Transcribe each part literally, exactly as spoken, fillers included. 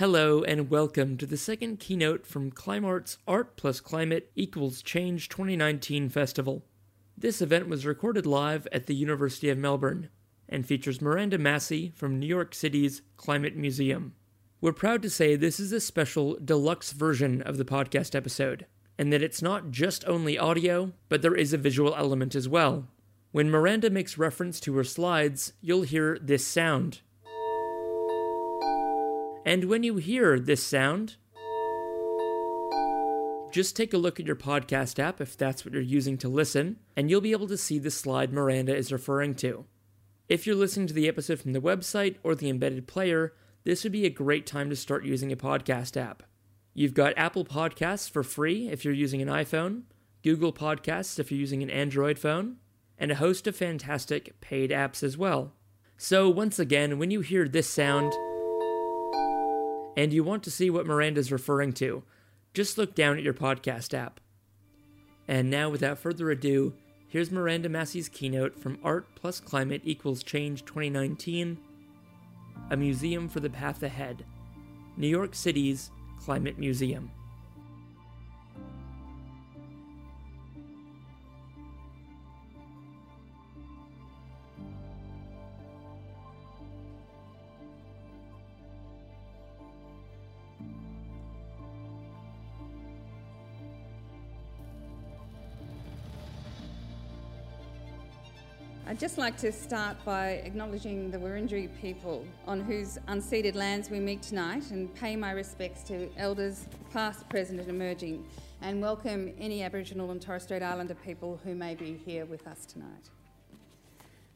Hello and welcome to the second keynote from Climarte's Art Plus Climate Equals Change twenty nineteen Festival. This event was recorded live at the University of Melbourne and features Miranda Massie from New York City's Climate Museum. We're proud to say this is a special deluxe version of the podcast episode, and that it's not just only audio, but there is a visual element as well. When Miranda makes reference to her slides, you'll hear this sound. And when you hear this sound, just take a look at your podcast app if that's what you're using to listen, and you'll be able to see the slide Miranda is referring to. If you're listening to the episode from the website or the embedded player, this would be a great time to start using a podcast app. You've got Apple Podcasts for free if you're using an iPhone, Google Podcasts if you're using an Android phone, and a host of fantastic paid apps as well. So once again, when you hear this sound, and you want to see what Miranda's referring to, just look down at your podcast app. And now, without further ado, here's Miranda Massie's keynote from Art Plus Climate Equals Change twenty nineteen, A Museum for the Path Ahead, New York City's Climate Museum. I'd just like to start by acknowledging the Wurundjeri people on whose unceded lands we meet tonight and pay my respects to elders past, present and emerging, and welcome any Aboriginal and Torres Strait Islander people who may be here with us tonight.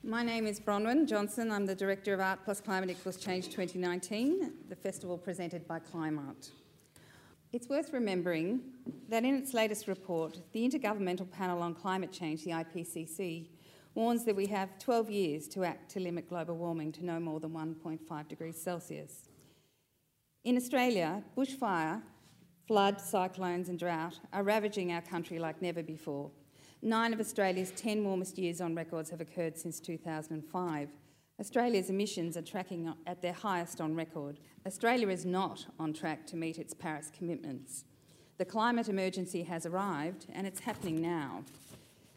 My name is Bronwyn Johnson. I'm the Director of Art Plus Climate Equals Change twenty nineteen, the festival presented by Climarte. It's worth remembering that in its latest report, the Intergovernmental Panel on Climate Change, the I P C C, warns that we have twelve years to act to limit global warming to no more than one point five degrees Celsius. In Australia, bushfire, flood, cyclones and drought are ravaging our country like never before. Nine of Australia's ten warmest years on records have occurred since two thousand five. Australia's emissions are tracking at their highest on record. Australia is not on track to meet its Paris commitments. The climate emergency has arrived and it's happening now.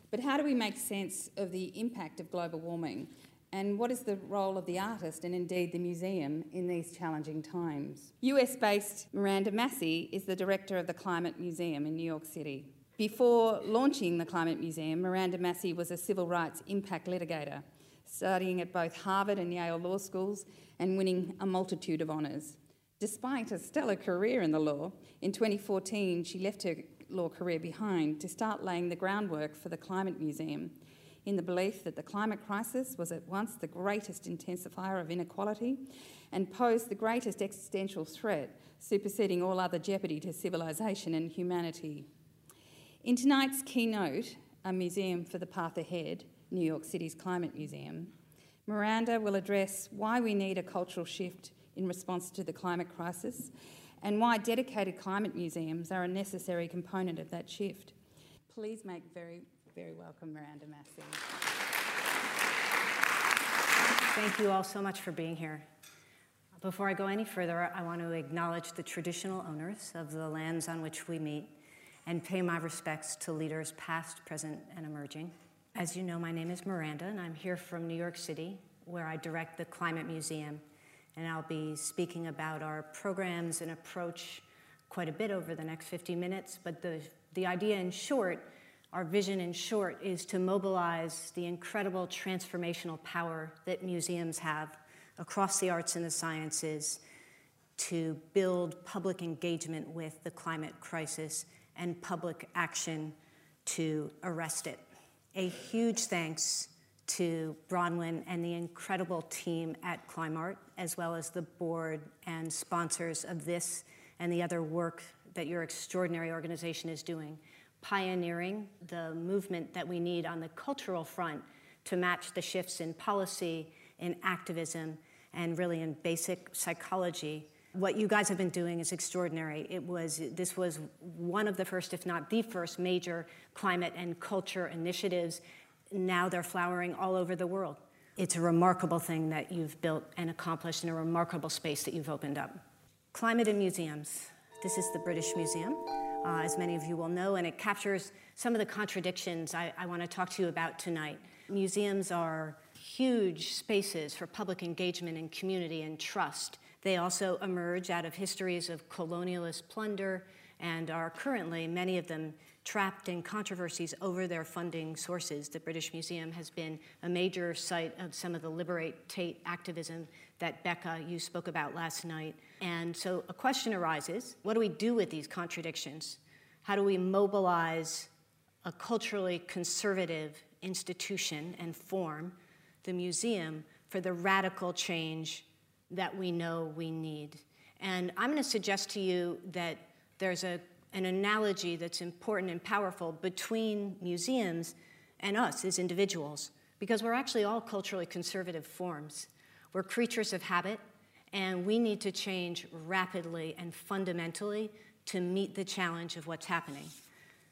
But how do we make sense of the impact of global warming? And what is the role of the artist and indeed the museum in these challenging times? U S-based Miranda Massie is the director of the Climate Museum in New York City. Before launching the Climate Museum, Miranda Massie was a civil rights impact litigator, studying at both Harvard and Yale law schools and winning a multitude of honours. Despite a stellar career in the law, in twenty fourteen she left her law career behind to start laying the groundwork for the Climate Museum in the belief that the climate crisis was at once the greatest intensifier of inequality and posed the greatest existential threat, superseding all other jeopardy to civilization and humanity. In tonight's keynote, A Museum for the Path Ahead, New York City's Climate Museum, Miranda will address why we need a cultural shift in response to the climate crisis and why dedicated climate museums are a necessary component of that shift. Please make very, very welcome Miranda Massie. Thank you all so much for being here. Before I go any further, I want to acknowledge the traditional owners of the lands on which we meet and pay my respects to leaders past, present, and emerging. As you know, my name is Miranda, and I'm here from New York City, where I direct the Climate Museum. And I'll be speaking about our programs and approach quite a bit over the next fifty minutes. But the, the idea in short, our vision in short, is to mobilize the incredible transformational power that museums have across the arts and the sciences to build public engagement with the climate crisis and public action to arrest it. A huge thanks to Bronwyn and the incredible team at Climarte, as well as the board and sponsors of this and the other work that your extraordinary organization is doing, pioneering the movement that we need on the cultural front to match the shifts in policy, in activism, and really in basic psychology. What you guys have been doing is extraordinary. It was, this was one of the first, if not the first, major climate and culture initiatives. Now they're flowering all over the world. It's a remarkable thing that you've built and accomplished in a remarkable space that you've opened up. Climate in Museums. This is the British Museum, uh, as many of you will know, and it captures some of the contradictions I, I want to talk to you about tonight. Museums are huge spaces for public engagement and community and trust. They also emerge out of histories of colonialist plunder and are currently, many of them, trapped in controversies over their funding sources. The British Museum has been a major site of some of the Liberate Tate activism that, Becca, you spoke about last night. And so a question arises, what do we do with these contradictions? How do we mobilize a culturally conservative institution and form, the museum, for the radical change that we know we need? And I'm going to suggest to you that there's a, an analogy that's important and powerful between museums and us as individuals, because we're actually all culturally conservative forms. We're creatures of habit, and we need to change rapidly and fundamentally to meet the challenge of what's happening.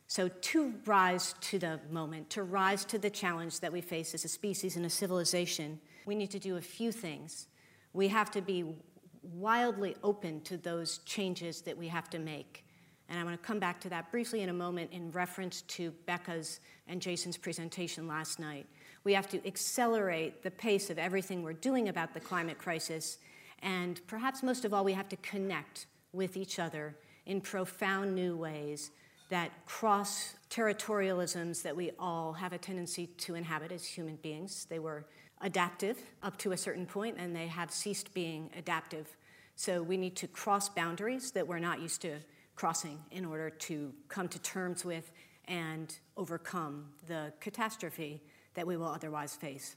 So to rise to the moment, to rise to the challenge that we face as a species and a civilization, we need to do a few things. We have to be wildly open to those changes that we have to make. And I'm going to come back to that briefly in a moment in reference to Becca's and Jason's presentation last night. We have to accelerate the pace of everything we're doing about the climate crisis, and perhaps most of all, we have to connect with each other in profound new ways that cross territorialisms that we all have a tendency to inhabit as human beings. They were adaptive up to a certain point, and they have ceased being adaptive. So we need to cross boundaries that we're not used to crossing in order to come to terms with and overcome the catastrophe that we will otherwise face.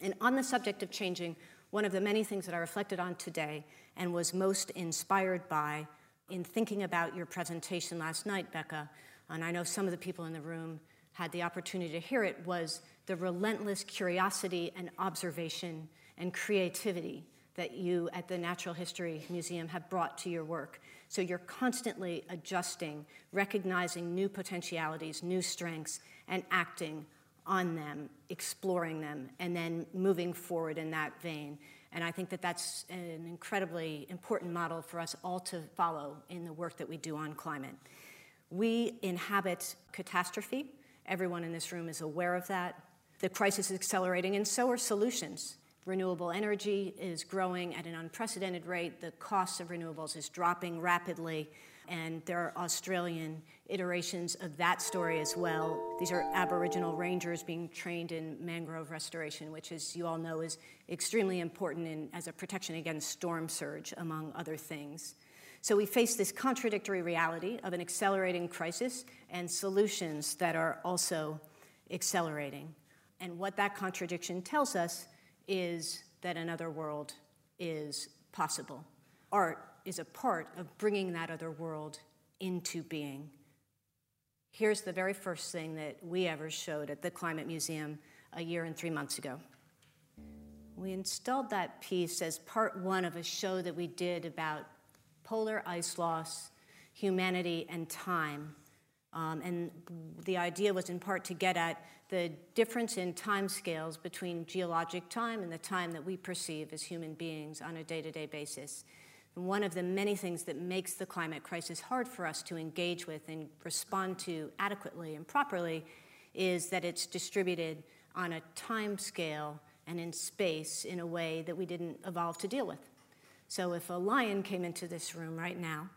And on the subject of changing, one of the many things that I reflected on today and was most inspired by in thinking about your presentation last night, Becca, and I know some of the people in the room had the opportunity to hear it, was the relentless curiosity and observation and creativity that you at the Natural History Museum have brought to your work. So you're constantly adjusting, recognizing new potentialities, new strengths, and acting on them, exploring them, and then moving forward in that vein. And I think that that's an incredibly important model for us all to follow in the work that we do on climate. We inhabit catastrophe. Everyone in this room is aware of that. The crisis is accelerating, and so are solutions. Renewable energy is growing at an unprecedented rate. The cost of renewables is dropping rapidly, and there are Australian iterations of that story as well. These are Aboriginal rangers being trained in mangrove restoration, which, as you all know, is extremely important in, as a protection against storm surge, among other things. So we face this contradictory reality of an accelerating crisis and solutions that are also accelerating. And what that contradiction tells us is that another world is possible. Art is a part of bringing that other world into being. Here's the very first thing that we ever showed at the Climate Museum a year and three months ago. We installed that piece as part one of a show that we did about polar ice loss, humanity, and time. Um, and the idea was in part to get at the difference in time scales between geologic time and the time that we perceive as human beings on a day-to-day basis. And one of the many things that makes the climate crisis hard for us to engage with and respond to adequately and properly is that it's distributed on a time scale and in space in a way that we didn't evolve to deal with. So if a lion came into this room right now,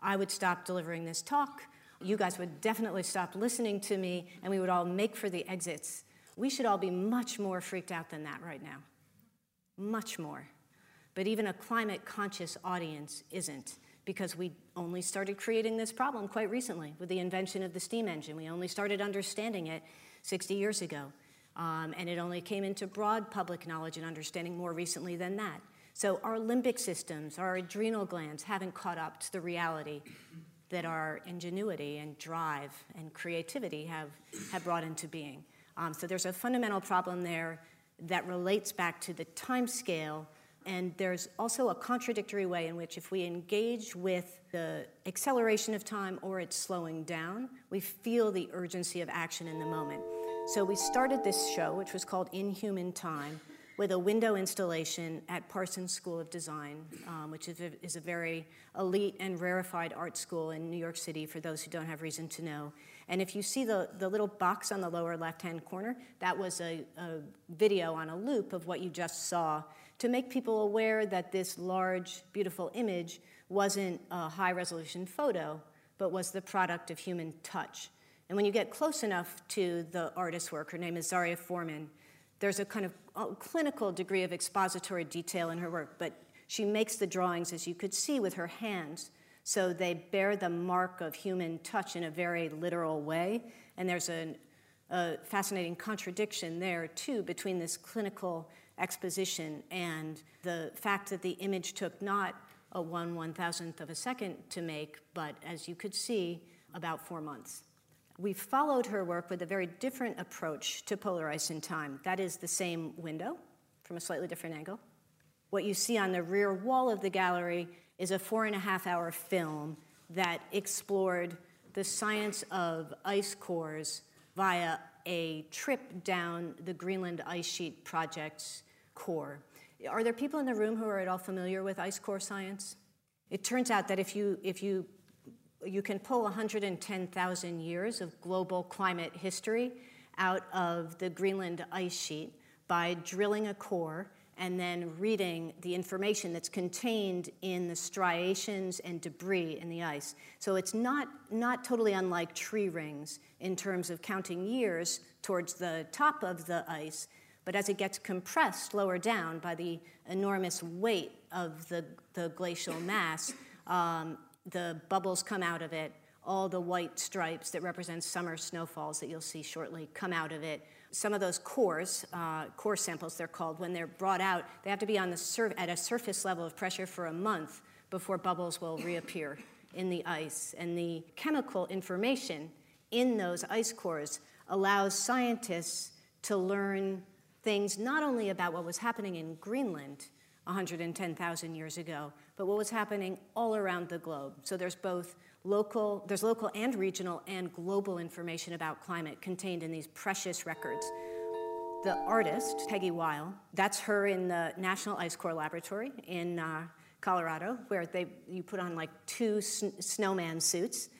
I would stop delivering this talk. You guys would definitely stop listening to me, and we would all make for the exits. We should all be much more freaked out than that right now. Much more. But even a climate-conscious audience isn't, because we only started creating this problem quite recently with the invention of the steam engine. We only started understanding it sixty years ago, um, and it only came into broad public knowledge and understanding more recently than that. So our limbic systems, our adrenal glands haven't caught up to the reality that our ingenuity and drive and creativity have, have brought into being. Um, so there's a fundamental problem there that relates back to the time scale, and there's also a contradictory way in which if we engage with the acceleration of time or its slowing down, we feel the urgency of action in the moment. So we started this show, which was called In Human Time, with a window installation at Parsons School of Design, um, which is a, is a very elite and rarefied art school in New York City, for those who don't have reason to know. And if you see the, the little box on the lower left-hand corner, that was a, a video on a loop of what you just saw to make people aware that this large, beautiful image wasn't a high-resolution photo, but was the product of human touch. And when you get close enough to the artist's work, her name is Zaria Forman, there's a kind of clinical degree of expository detail in her work, but she makes the drawings, as you could see, with her hands, so they bear the mark of human touch in a very literal way. And there's a, a fascinating contradiction there, too, between this clinical exposition and the fact that the image took not a one one-thousandth of a second to make, but, as you could see, about four months. We followed her work with a very different approach to polar ice in time. That is the same window from a slightly different angle. What you see on the rear wall of the gallery is a four and a half hour film that explored the science of ice cores via a trip down the Greenland Ice Sheet Project's core. Are there people in the room who are at all familiar with ice core science? It turns out that if you, if you You can pull one hundred ten thousand years of global climate history out of the Greenland ice sheet by drilling a core and then reading the information that's contained in the striations and debris in the ice. So it's not, not totally unlike tree rings in terms of counting years towards the top of the ice, but as it gets compressed lower down by the enormous weight of the, the glacial mass, um, the bubbles come out of it, all the white stripes that represent summer snowfalls that you'll see shortly come out of it. Some of those cores, uh, core samples they're called, when they're brought out, they have to be on the sur- at a surface level of pressure for a month before bubbles will reappear in the ice. And the chemical information in those ice cores allows scientists to learn things not only about what was happening in Greenland one hundred ten thousand years ago, but what was happening all around the globe. So there's both local, there's local and regional and global information about climate contained in these precious records. The artist, Peggy Weil, that's her in the National Ice Core Laboratory in uh, Colorado, where they you put on like two sn- snowman suits uh,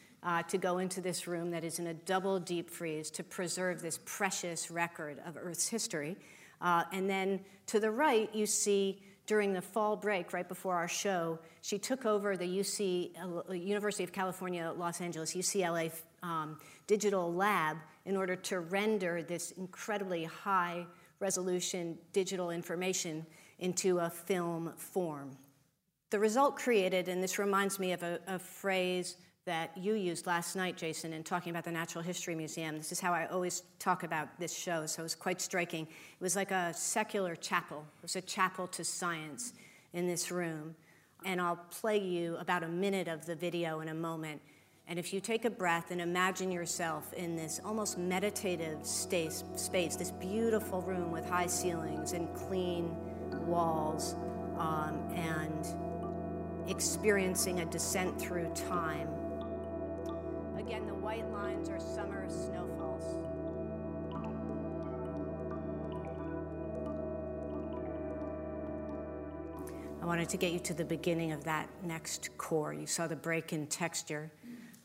to go into this room that is in a double deep freeze to preserve this precious record of Earth's history. Uh, and then to the right, you see during the fall break, right before our show, she took over the U C, University of California, Los Angeles, U C L A um, digital lab in order to render this incredibly high resolution digital information into a film form. The result created, and this reminds me of a, a phrase that you used last night, Jason, in talking about the Natural History Museum. This is how I always talk about this show, so it was quite striking. It was like a secular chapel. It was a chapel to science in this room. And I'll play you about a minute of the video in a moment. And if you take a breath and imagine yourself in this almost meditative space, space this beautiful room with high ceilings and clean walls, um, and experiencing a descent through time. Again, the white lines are summer snowfalls. I wanted to get you to the beginning of that next core. You saw the break in texture.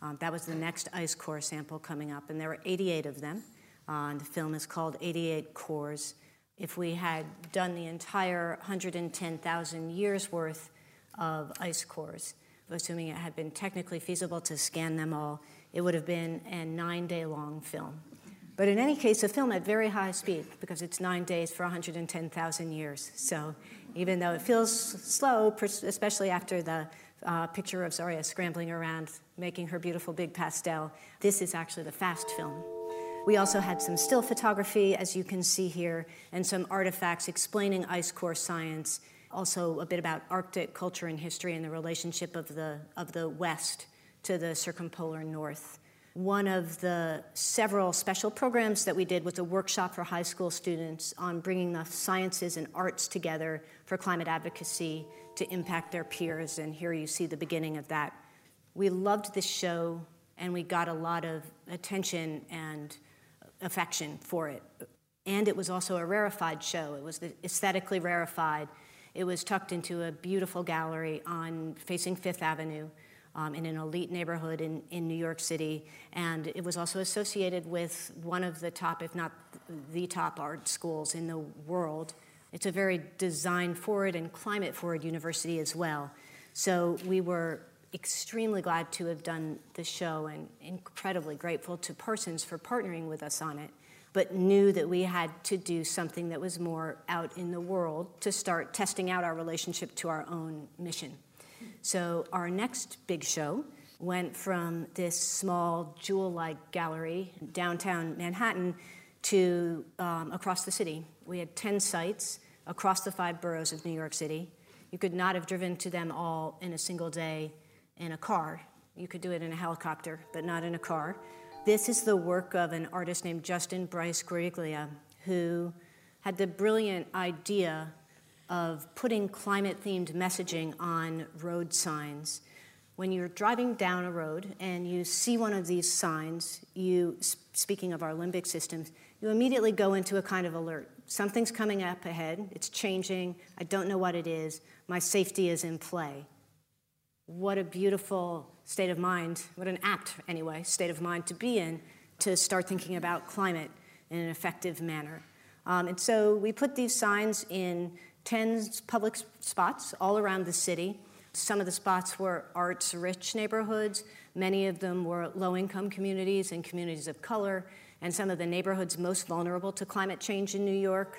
Um, that was the next ice core sample coming up, and there were eighty-eight of them. Uh, and the film is called eighty-eight Cores. If we had done the entire one hundred ten thousand years worth of ice cores, assuming it had been technically feasible to scan them all, it would have been a nine-day-long film. But in any case, a film at very high speed, because it's nine days for one hundred ten thousand years. So even though it feels slow, especially after the uh, picture of Zaria scrambling around, making her beautiful big pastel, this is actually the fast film. We also had some still photography, as you can see here, and some artifacts explaining ice core science, also a bit about Arctic culture and history and the relationship of the, of the West to the circumpolar North. One of the several special programs that we did was a workshop for high school students on bringing the sciences and arts together for climate advocacy to impact their peers, and here you see the beginning of that. We loved this show, and we got a lot of attention and affection for it. And it was also a rarefied show. It was aesthetically rarefied. It was tucked into a beautiful gallery on facing Fifth Avenue um, in an elite neighborhood in, in New York City. And it was also associated with one of the top, if not the top, art schools in the world. It's a very design-forward and climate-forward university as well. So we were extremely glad to have done the show and incredibly grateful to Parsons for partnering with us on it, but knew that we had to do something that was more out in the world to start testing out our relationship to our own mission. So our next big show went from this small jewel-like gallery in downtown Manhattan to um, across the city. We had ten sites across the five boroughs of New York City. You could not have driven to them all in a single day in a car. You could do it in a helicopter, but not in a car. This is the work of an artist named Justin Bryce Gariglia, who had the brilliant idea of putting climate-themed messaging on road signs. When you're driving down a road and you see one of these signs, you, speaking of our limbic systems, you immediately go into a kind of alert. Something's coming up ahead, it's changing, I don't know what it is, my safety is in play. What a beautiful state of mind, what an apt, anyway, state of mind to be in, to start thinking about climate in an effective manner. Um, and so we put these signs in ten public spots all around the city. Some of the spots were arts-rich neighborhoods. Many of them were low-income communities and communities of color, and some of the neighborhoods most vulnerable to climate change in New York.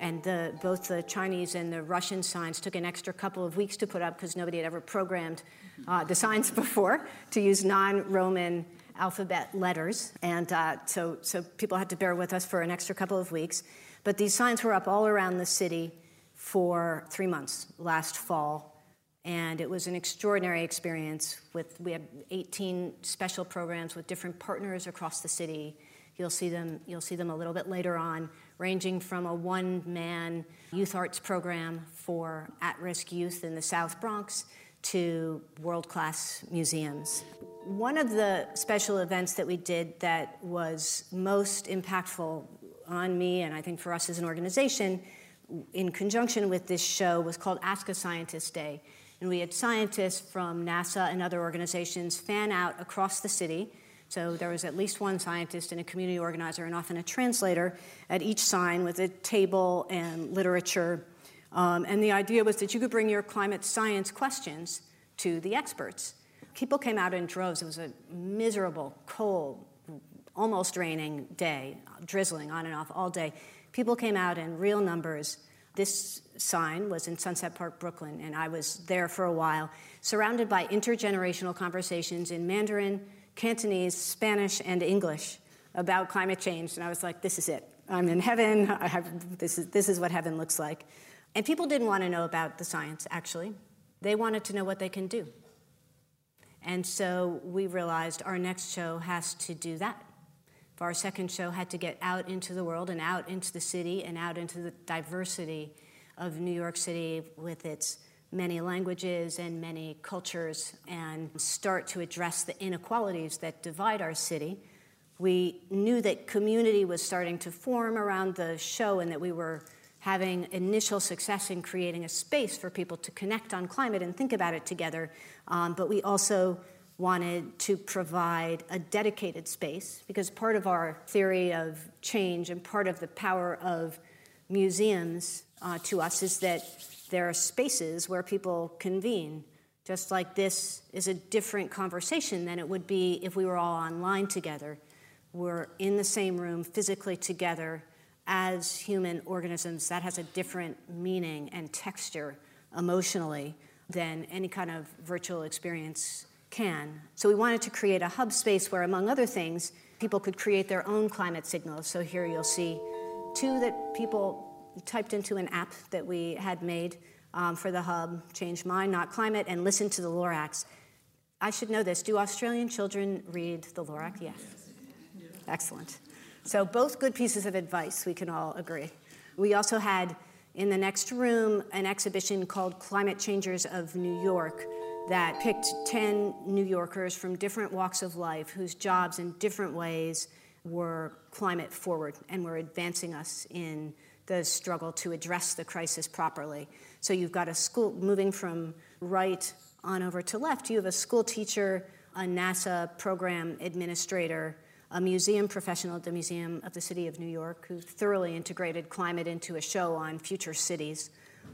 And the, both the Chinese and the Russian signs took an extra couple of weeks to put up because nobody had ever programmed uh, the signs before to use non-Roman alphabet letters. And uh, so, so people had to bear with us for an extra couple of weeks. But these signs were up all around the city for three months last fall. And it was an extraordinary experience. With, we had eighteen special programs with different partners across the city. You'll see them, you'll see them a little bit later on, ranging from a one-man youth arts program for at-risk youth in the South Bronx to world-class museums. One of the special events that we did that was most impactful on me, and I think for us as an organization, in conjunction with this show, was called Ask a Scientist Day. And we had scientists from NASA and other organizations fan out across the city. So there was at least one scientist and a community organizer and often a translator at each sign with a table and literature. Um, and the idea was that you could bring your climate science questions to the experts. People came out in droves. It was a miserable, cold, almost raining day, drizzling on and off all day. People came out in real numbers. This sign was in Sunset Park, Brooklyn, and I was there for a while, surrounded by intergenerational conversations in Mandarin, Cantonese, Spanish, and English about climate change. And I was like, this is it. I'm in heaven. I have, this is, this is what heaven looks like. And people didn't want to know about the science, actually. They wanted to know what they can do. And so we realized our next show has to do that. Our second show had to get out into the world and out into the city and out into the diversity of New York City with its many languages and many cultures, and start to address the inequalities that divide our city. We knew that community was starting to form around the show and that we were having initial success in creating a space for people to connect on climate and think about it together. Um, but we also wanted to provide a dedicated space, because part of our theory of change and part of the power of museums uh, to us is that there are spaces where people convene. Just like this is a different conversation than it would be if we were all online together. We're in the same room, physically together, as human organisms. That has a different meaning and texture emotionally than any kind of virtual experience can. So we wanted to create a hub space where, among other things, people could create their own climate signals. So here you'll see two that people typed into an app that we had made um, for the hub, Change Mind, Not Climate, and Listen to the Lorax. I should know this. Do Australian children read the Lorax? Yes. Yes. Excellent. So both good pieces of advice, we can all agree. We also had, in the next room, an exhibition called Climate Changers of New York, that picked ten New Yorkers from different walks of life whose jobs in different ways were climate forward and were advancing us in the struggle to address the crisis properly. So you've got a school moving from right on over to left. You have a school teacher, a NASA program administrator, a museum professional at the Museum of the City of New York who thoroughly integrated climate into a show on future cities,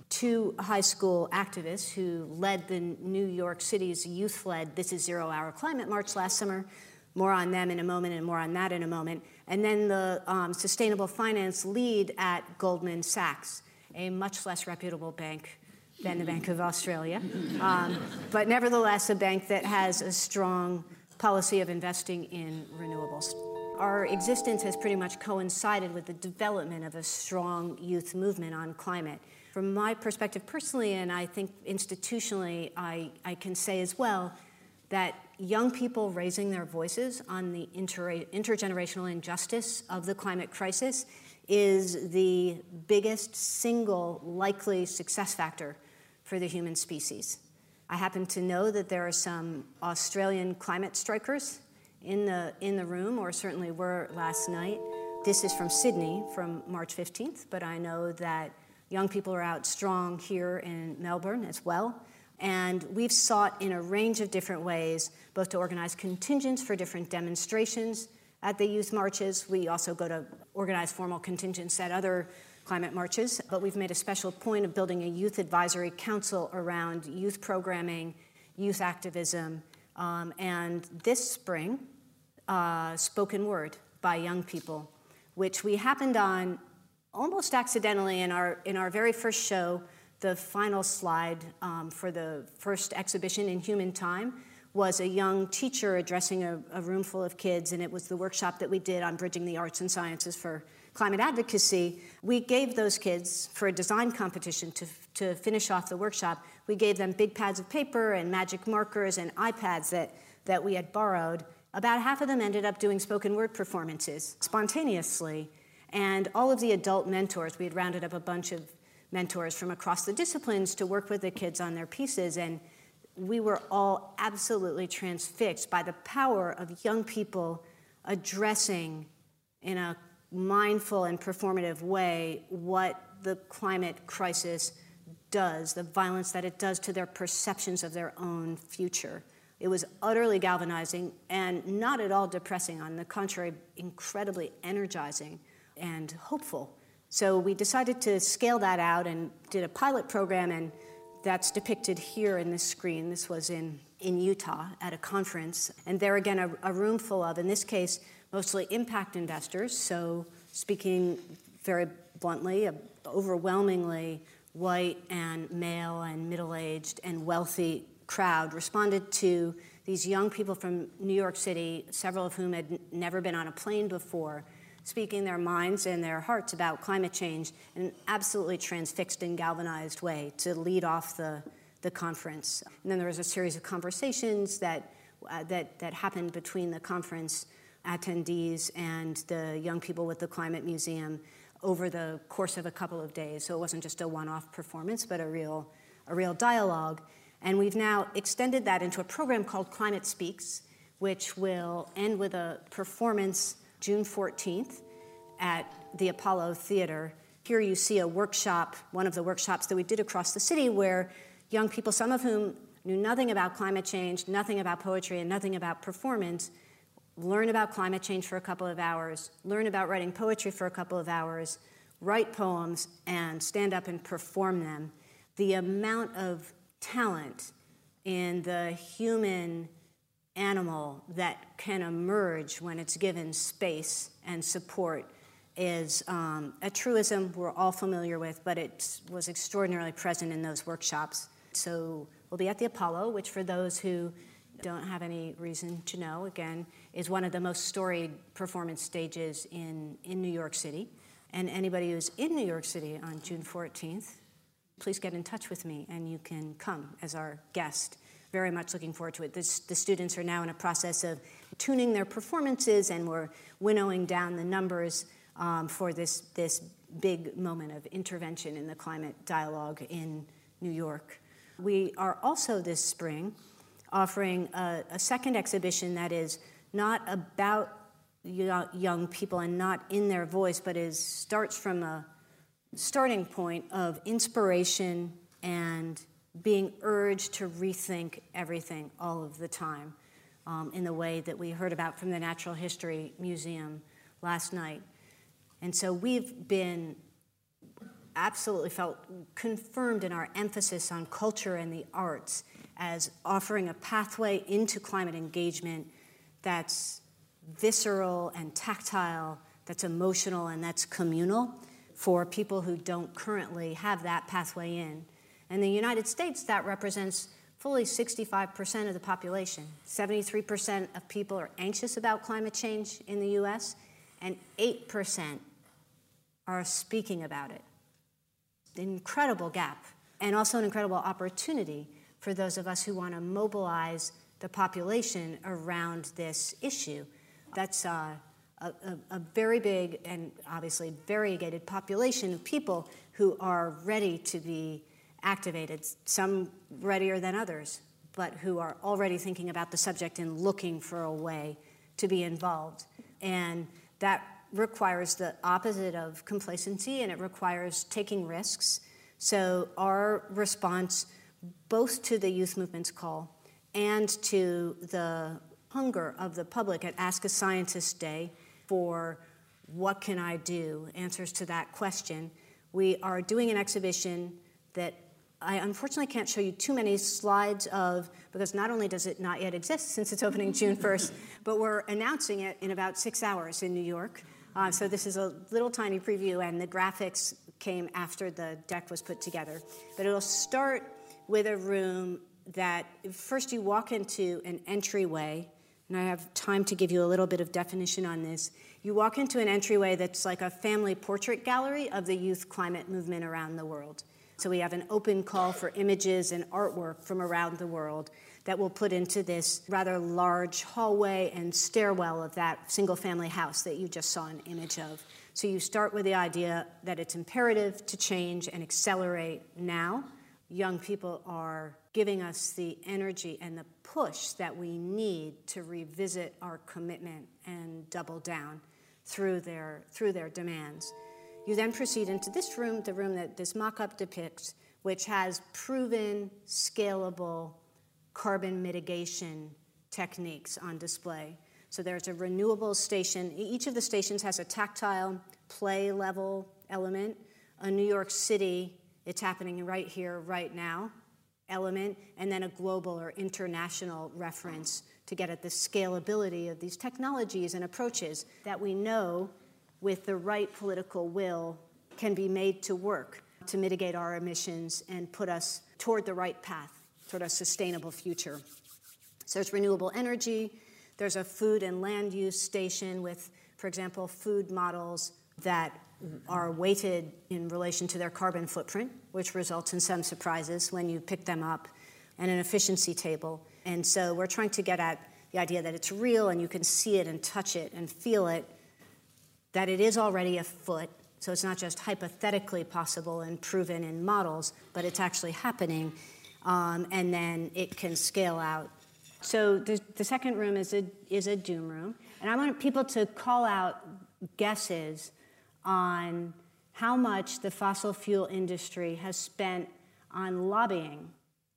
two high school activists who led the New York City's youth-led This Is Zero Hour Climate March last summer. More on them in a moment and more on that in a moment. And then the um, sustainable finance lead at Goldman Sachs, a much less reputable bank than the Bank of Australia, um, but nevertheless a bank that has a strong policy of investing in renewables. Our existence has pretty much coincided with the development of a strong youth movement on climate. From my perspective personally, and I think institutionally, I, I can say as well that young people raising their voices on the inter intergenerational injustice of the climate crisis is the biggest single likely success factor for the human species. I happen to know that there are some Australian climate strikers in the, in the room, or certainly were last night. This is from Sydney, from March fifteenth, but I know that young people are out strong here in Melbourne as well. And we've sought in a range of different ways, both to organize contingents for different demonstrations at the youth marches. We also go to organize formal contingents at other climate marches, but we've made a special point of building a youth advisory council around youth programming, youth activism, um, and this spring, uh, spoken word by young people, which we happened on almost accidentally in our, in our very first show. The final slide um, for the first exhibition, In Human Time, was a young teacher addressing a, a room full of kids, and it was the workshop that we did on bridging the arts and sciences for climate advocacy. We gave those kids, for a design competition to, to finish off the workshop, we gave them big pads of paper and magic markers and iPads that, that we had borrowed. About half of them ended up doing spoken word performances spontaneously, and all of the adult mentors, we had rounded up a bunch of mentors from across the disciplines to work with the kids on their pieces, and we were all absolutely transfixed by the power of young people addressing in a mindful and performative way what the climate crisis does, the violence that it does to their perceptions of their own future. It was utterly galvanizing and not at all depressing, on the contrary, incredibly energizing and hopeful. So we decided to scale that out and did a pilot program, and that's depicted here in this screen. This was in, in Utah at a conference. And there again, a, a room full of, in this case, mostly impact investors. So speaking very bluntly, overwhelmingly white and male and middle-aged and wealthy crowd responded to these young people from New York City, several of whom had never been on a plane before, speaking their minds and their hearts about climate change in an absolutely transfixed and galvanized way to lead off the, the conference. And then there was a series of conversations that, uh, that, that happened between the conference attendees and the young people with the Climate Museum over the course of a couple of days. So it wasn't just a one-off performance, but a real, a real dialogue. And we've now extended that into a program called Climate Speaks, which will end with a performance June fourteenth at the Apollo Theater. Here you see a workshop, one of the workshops that we did across the city, where young people, some of whom knew nothing about climate change, nothing about poetry, and nothing about performance, learn about climate change for a couple of hours, learn about writing poetry for a couple of hours, write poems, and stand up and perform them. The amount of talent in the human animal that can emerge when it's given space and support is um, a truism we're all familiar with, but it was extraordinarily present in those workshops. So we'll be at the Apollo, which for those who don't have any reason to know, again, is one of the most storied performance stages in, in New York City. And anybody who's in New York City on June fourteenth, please get in touch with me and you can come as our guest. Very much looking forward to it. This, the students are now in a process of tuning their performances, and we're winnowing down the numbers um, for this, this big moment of intervention in the climate dialogue in New York. We are also this spring offering a, a second exhibition that is not about young people and not in their voice, but is starts from a starting point of inspiration and being urged to rethink everything all of the time um, in the way that we heard about from the Natural History Museum last night. And so we've been absolutely felt confirmed in our emphasis on culture and the arts as offering a pathway into climate engagement that's visceral and tactile, that's emotional, and that's communal for people who don't currently have that pathway in. In the United States, that represents fully sixty-five percent of the population. seventy-three percent of people are anxious about climate change in the U S, and eight percent are speaking about it. An incredible gap, and also an incredible opportunity for those of us who want to mobilize the population around this issue. That's uh, a, a very big and obviously variegated population of people who are ready to be activated, some readier than others, but who are already thinking about the subject and looking for a way to be involved. And that requires the opposite of complacency, and it requires taking risks. So our response both to the youth movement's call and to the hunger of the public at Ask a Scientist Day for what can I do, answers to that question. We are doing an exhibition that I unfortunately can't show you too many slides of, because not only does it not yet exist since it's opening June first, but we're announcing it in about six hours in New York. Uh, so this is a little tiny preview, and the graphics came after the deck was put together. But it'll start with a room that first you walk into an entryway, and I have time to give you a little bit of definition on this. You walk into an entryway that's like a family portrait gallery of the youth climate movement around the world. So we have an open call for images and artwork from around the world that we'll put into this rather large hallway and stairwell of that single-family house that you just saw an image of. So you start with the idea that it's imperative to change and accelerate now. Young people are giving us the energy and the push that we need to revisit our commitment and double down through their, through their demands. You then proceed into this room, the room that this mock-up depicts, which has proven, scalable carbon mitigation techniques on display. So there's a renewable station. Each of the stations has a tactile play level element, a New York City, it's happening right here, right now, element, and then a global or international reference to get at the scalability of these technologies and approaches that we know with the right political will can be made to work to mitigate our emissions and put us toward the right path, toward a sustainable future. So there's renewable energy, there's a food and land use station with, for example, food models that are weighted in relation to their carbon footprint, which results in some surprises when you pick them up, and an efficiency table. And so we're trying to get at the idea that it's real and you can see it and touch it and feel it, that it is already afoot, so it's not just hypothetically possible and proven in models, but it's actually happening, um, and then it can scale out. So the, the second room is a, is a doom room, and I want people to call out guesses on how much the fossil fuel industry has spent on lobbying,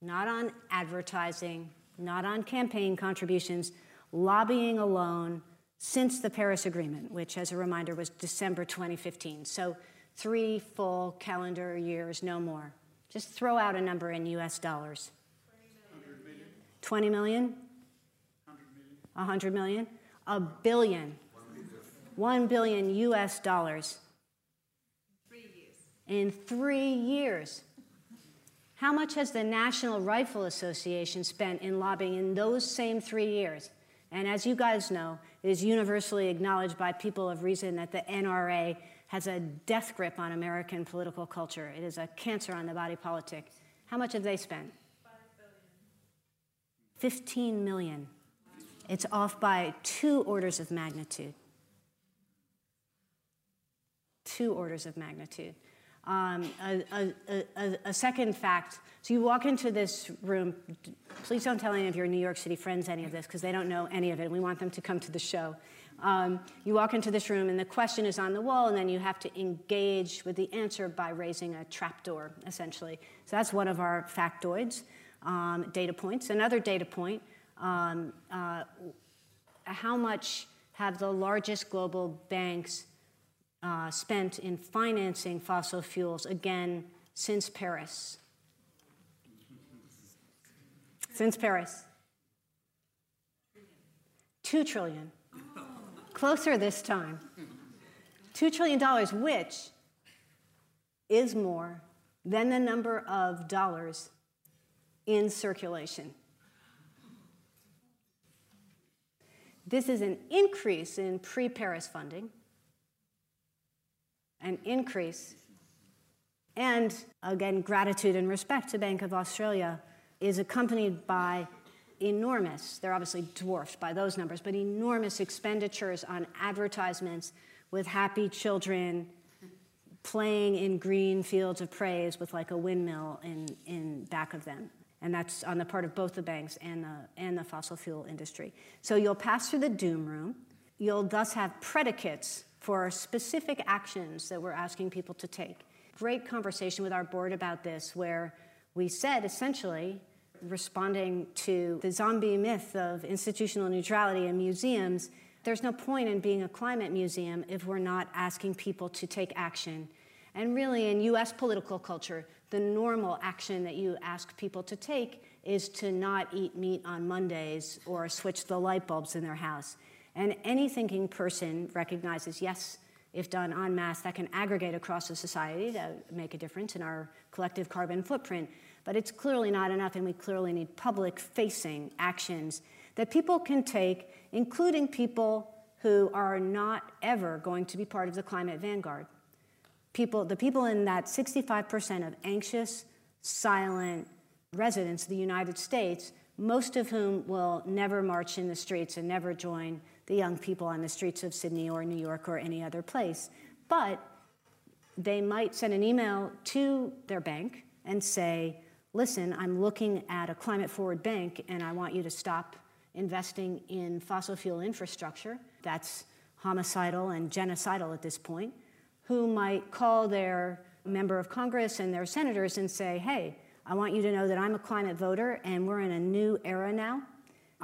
not on advertising, not on campaign contributions, lobbying alone, since the Paris Agreement, which, as a reminder, was December twenty fifteen. So three full calendar years, no more. Just throw out a number in U S dollars. one hundred million. twenty million? one hundred million. one hundred million? A billion. one billion. one billion U S dollars. Three years. In three years. How much has the National Rifle Association spent in lobbying in those same three years? And as you guys know, it is universally acknowledged by people of reason that the N R A has a death grip on American political culture. It is a cancer on the body politic. How much have they spent? Five billion. fifteen million. It's off by two orders of magnitude. Two orders of magnitude. Um, a, a, a, a second fact, so you walk into this room, please don't tell any of your New York City friends any of this because they don't know any of it. We want them to come to the show. Um, you walk into this room and the question is on the wall and then you have to engage with the answer by raising a trapdoor, essentially. So that's one of our factoids, um, data points. Another data point, um, uh, how much have the largest global banks Uh, spent in financing fossil fuels, again, since Paris. Since Paris. Two trillion. Closer this time. Two trillion dollars, which is more than the number of dollars in circulation. This is an increase in pre-Paris funding, an increase, and again, gratitude and respect to Bank of Australia is accompanied by enormous, they're obviously dwarfed by those numbers, but enormous expenditures on advertisements with happy children playing in green fields of praise with like a windmill in, in back of them. And that's on the part of both the banks and the, and the fossil fuel industry. So you'll pass through the doom room, you'll thus have predicates for specific actions that we're asking people to take. Great conversation with our board about this, where we said, essentially, responding to the zombie myth of institutional neutrality in museums, there's no point in being a climate museum if we're not asking people to take action. And really, in U S political culture, the normal action that you ask people to take is to not eat meat on Mondays or switch the light bulbs in their house. And any thinking person recognizes, yes, if done en masse, that can aggregate across a society to make a difference in our collective carbon footprint. But it's clearly not enough, and we clearly need public-facing actions that people can take, including people who are not ever going to be part of the climate vanguard. People, the people in that sixty-five percent of anxious, silent residents of the United States, most of whom will never march in the streets and never join the young people on the streets of Sydney or New York or any other place. But they might send an email to their bank and say, listen, I'm looking at a climate-forward bank, and I want you to stop investing in fossil fuel infrastructure. That's homicidal and genocidal at this point. Who might call their member of Congress and their senators and say, hey, I want you to know that I'm a climate voter, and we're in a new era now.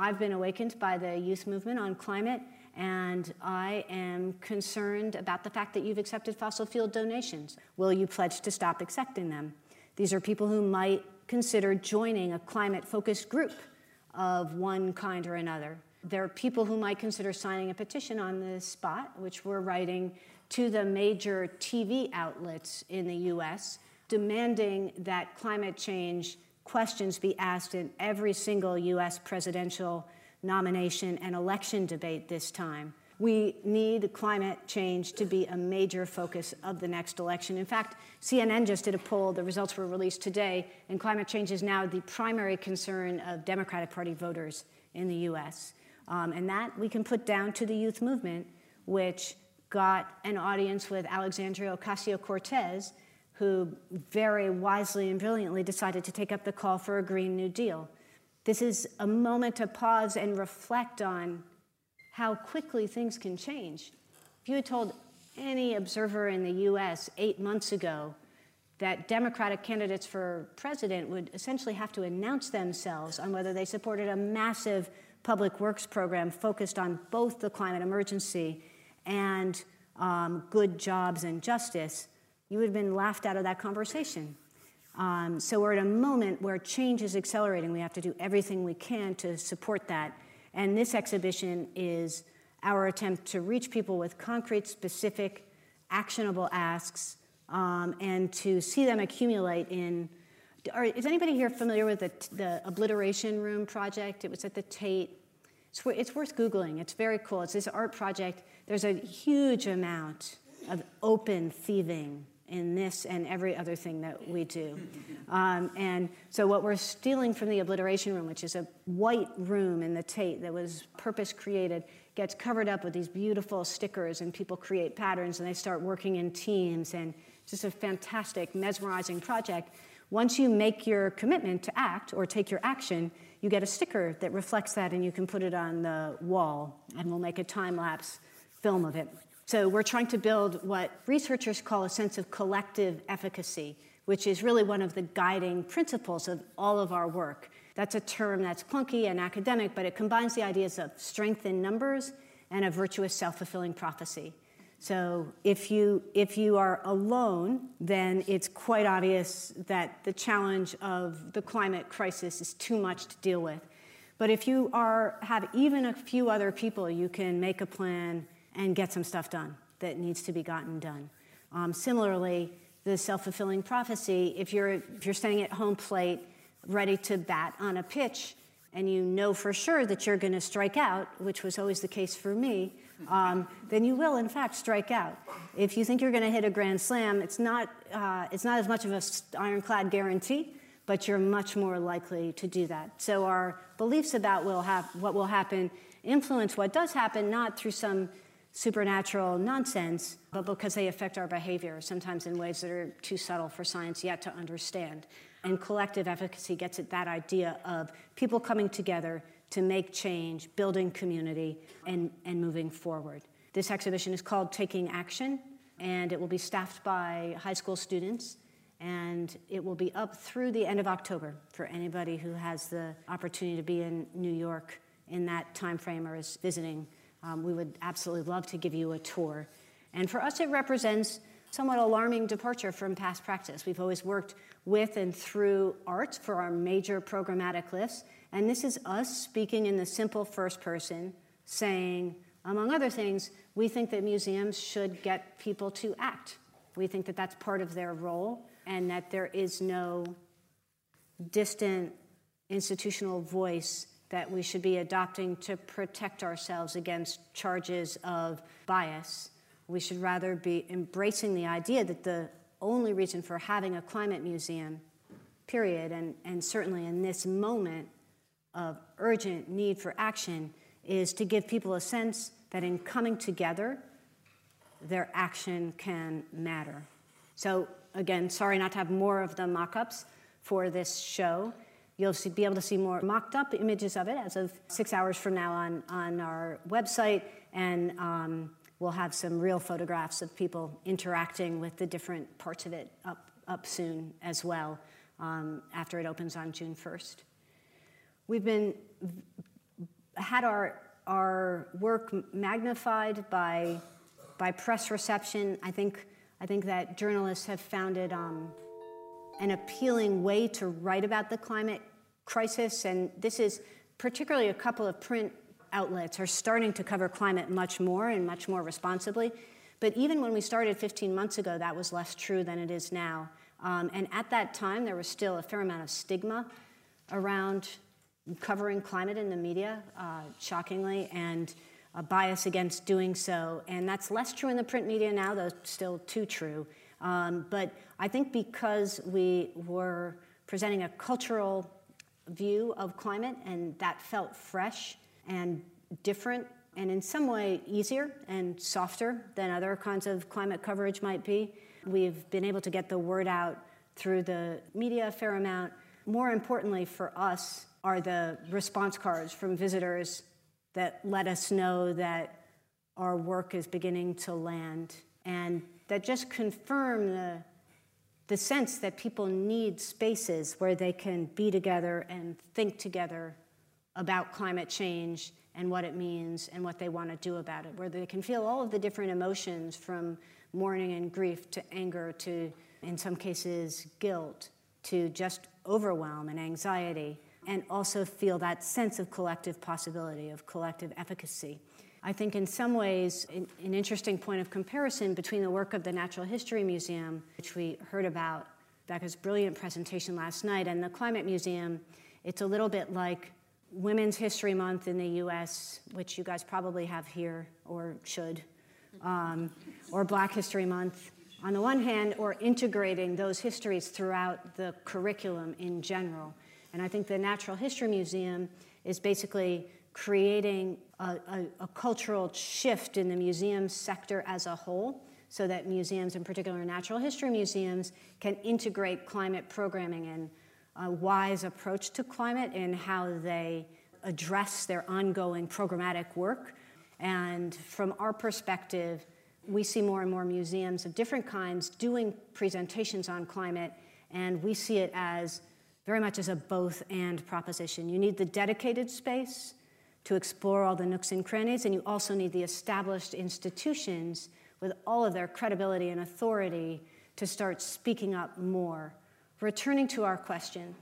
I've been awakened by the youth movement on climate, and I am concerned about the fact that you've accepted fossil fuel donations. Will you pledge to stop accepting them? These are people who might consider joining a climate-focused group of one kind or another. There are people who might consider signing a petition on the spot, which we're writing to the major T V outlets in the U S, demanding that climate change questions be asked in every single U S presidential nomination and election debate this time. We need climate change to be a major focus of the next election. In fact, C N N just did a poll. The results were released today, and climate change is now the primary concern of Democratic Party voters in the U S. Um, and that we can put down to the youth movement, which got an audience with Alexandria Ocasio-Cortez, who very wisely and brilliantly decided to take up the call for a Green New Deal. This is a moment to pause and reflect on how quickly things can change. If you had told any observer in the U S eight months ago that Democratic candidates for president would essentially have to announce themselves on whether they supported a massive public works program focused on both the climate emergency and um, good jobs and justice, you would have been laughed out of that conversation. Um, so we're at a moment where change is accelerating. We have to do everything we can to support that. And this exhibition is our attempt to reach people with concrete, specific, actionable asks, um, and to see them accumulate in... Are, is anybody here familiar with the, the Obliteration Room project? It was at the Tate. It's, it's worth Googling. It's very cool. It's this art project. There's a huge amount of open thieving in this and every other thing that we do. Um, and so what we're stealing from the Obliteration Room, which is a white room in the Tate that was purpose-created, gets covered up with these beautiful stickers, and people create patterns, and they start working in teams, and just a fantastic, mesmerizing project. Once you make your commitment to act or take your action, you get a sticker that reflects that, and you can put it on the wall, and we'll make a time-lapse film of it. So we're trying to build what researchers call a sense of collective efficacy, which is really one of the guiding principles of all of our work. That's a term that's clunky and academic, but it combines the ideas of strength in numbers and a virtuous self-fulfilling prophecy. So if you, if you are alone, then it's quite obvious that the challenge of the climate crisis is too much to deal with. But if you are, have even a few other people, you can make a plan and get some stuff done that needs to be gotten done. Um, similarly, the self-fulfilling prophecy, if you're, if you're standing at home plate ready to bat on a pitch, and you know for sure that you're going to strike out, which was always the case for me, um, then you will, in fact, strike out. If you think you're going to hit a grand slam, it's not, uh, it's not as much of an ironclad guarantee, but you're much more likely to do that. So our beliefs about will hap- what will happen influence what does happen, not through some supernatural nonsense, but because they affect our behavior, sometimes in ways that are too subtle for science yet to understand. And collective efficacy gets at that idea of people coming together to make change, building community, and, and moving forward. This exhibition is called Taking Action, and it will be staffed by high school students, and it will be up through the end of October for anybody who has the opportunity to be in New York in that time frame or is visiting. Um, we would absolutely love to give you a tour. And for us, it represents somewhat alarming departure from past practice. We've always worked with and through art for our major programmatic lifts. And this is us speaking in the simple first person, saying, among other things, we think that museums should get people to act. We think that that's part of their role, and that there is no distant institutional voice that we should be adopting to protect ourselves against charges of bias. We should rather be embracing the idea that the only reason for having a climate museum, period, and, and certainly in this moment of urgent need for action, is to give people a sense that in coming together, their action can matter. So again, sorry not to have more of the mock-ups for this show. You'll see, be able to see more mocked-up images of it as of six hours from now on, on our website, and um, we'll have some real photographs of people interacting with the different parts of it up, up soon as well, um, after it opens on June first. We've been had our, our work magnified by, by press reception. I think, I think that journalists have found it um, an appealing way to write about the climate crisis, and this is particularly a couple of print outlets are starting to cover climate much more and much more responsibly. But even when we started fifteen months ago, that was less true than it is now. Um, and at that time, there was still a fair amount of stigma around covering climate in the media, uh, shockingly, and a bias against doing so. And that's less true in the print media now, though still too true. Um, but I think because we were presenting a cultural view of climate, and that felt fresh and different, and in some way easier and softer than other kinds of climate coverage might be, we've been able to get the word out through the media a fair amount. More importantly for us are the response cards from visitors that let us know that our work is beginning to land, and that just confirm the, the sense that people need spaces where they can be together and think together about climate change and what it means and what they want to do about it, where they can feel all of the different emotions from mourning and grief to anger to, in some cases, guilt, to just overwhelm and anxiety, and also feel that sense of collective possibility, of collective efficacy. I think in some ways, an, an interesting point of comparison between the work of the Natural History Museum, which we heard about, Becca's brilliant presentation last night, and the Climate Museum, it's a little bit like Women's History Month in the U S, which you guys probably have here, or should, um, or Black History Month, on the one hand, or integrating those histories throughout the curriculum in general. And I think the Natural History Museum is basically creating a, a, a cultural shift in the museum sector as a whole so that museums, in particular natural history museums, can integrate climate programming and a wise approach to climate in how they address their ongoing programmatic work. And from our perspective, we see more and more museums of different kinds doing presentations on climate, and we see it as very much as a both and proposition. You need the dedicated space to explore all the nooks and crannies, and you also need the established institutions with all of their credibility and authority to start speaking up more. Returning to our question,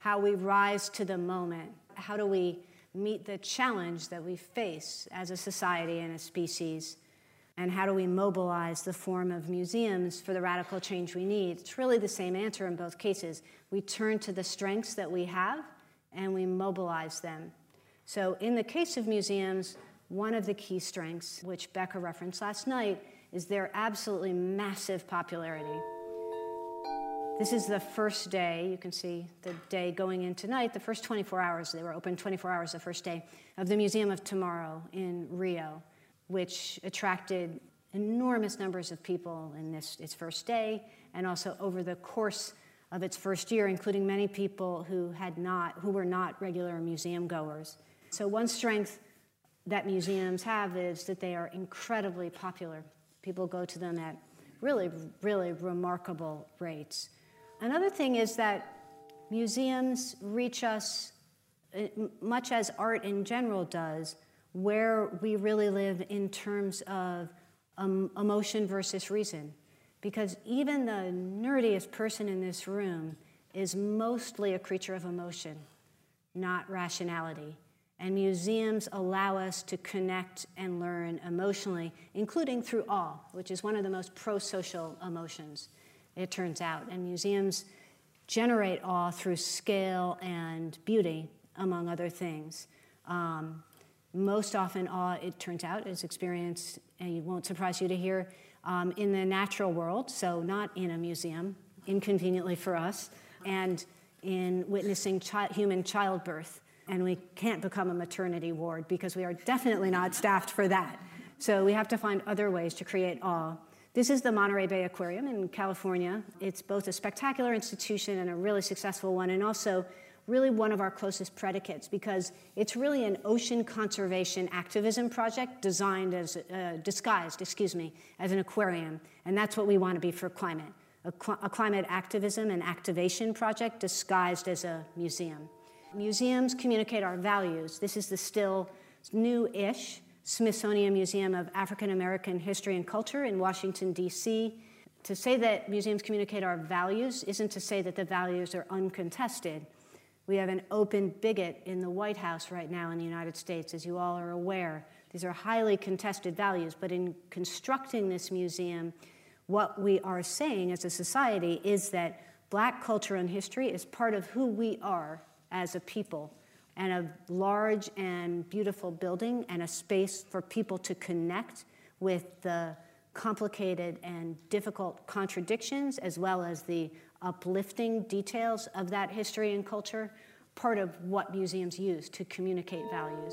how we rise to the moment, how do we meet the challenge that we face as a society and a species, and how do we mobilize the form of museums for the radical change we need? It's really the same answer in both cases. We turn to the strengths that we have, and we mobilize them. So in the case of museums, one of the key strengths, which Becca referenced last night, is their absolutely massive popularity. This is the first day. You can see the day going in tonight, the first twenty-four hours. They were open twenty-four hours the first day of the Museum of Tomorrow in Rio, which attracted enormous numbers of people in this, its first day, and also over the course of its first year, including many people who, had not, who were not regular museum goers. So one strength that museums have is that they are incredibly popular. People go to them at really, really remarkable rates. Another thing is that museums reach us, much as art in general does, where we really live in terms of um, emotion versus reason. Because even the nerdiest person in this room is mostly a creature of emotion, not rationality. And museums allow us to connect and learn emotionally, including through awe, which is one of the most pro-social emotions, it turns out. And museums generate awe through scale and beauty, among other things. Um, most often awe, it turns out, is experienced, and it won't surprise you to hear, um, in the natural world, so not in a museum, inconveniently for us, and in witnessing chi human childbirth. And we can't become a maternity ward because we are definitely not staffed for that. So we have to find other ways to create awe. This is the Monterey Bay Aquarium in California. It's both a spectacular institution and a really successful one, and also really one of our closest predicates because it's really an ocean conservation activism project designed as, uh, disguised, excuse me, as an aquarium. And that's what we want to be for climate, a, cl- a climate activism and activation project disguised as a museum. Museums communicate our values. This is the still new-ish Smithsonian Museum of African American History and Culture in Washington, D C To say that museums communicate our values isn't to say that the values are uncontested. We have an open bigot in the White House right now in the United States, as you all are aware. These are highly contested values, but in constructing this museum, what we are saying as a society is that Black culture and history is part of who we are as a people, and a large and beautiful building and a space for people to connect with the complicated and difficult contradictions as well as the uplifting details of that history and culture, part of what museums use to communicate values.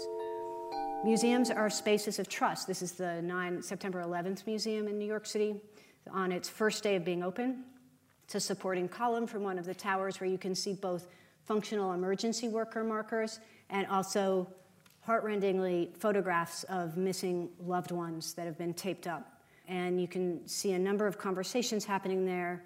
Museums are spaces of trust. This is the September eleventh Museum in New York City on its first day of being open. It's a supporting column from one of the towers where you can see both functional emergency worker markers, and also heartrendingly photographs of missing loved ones that have been taped up. And you can see a number of conversations happening there.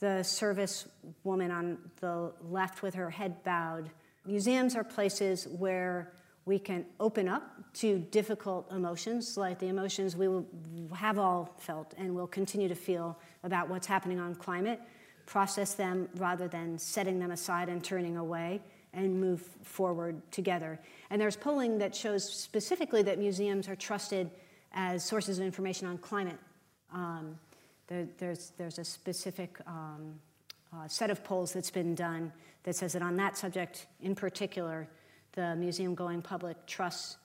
The service woman on the left with her head bowed. Museums are places where we can open up to difficult emotions, like the emotions we will have all felt and will continue to feel about what's happening on climate, process them rather than setting them aside and turning away, and move forward together. And there's polling that shows specifically that museums are trusted as sources of information on climate. Um, there, there's, there's a specific um, uh, set of polls that's been done that says that on that subject in particular, the museum-going public trusts,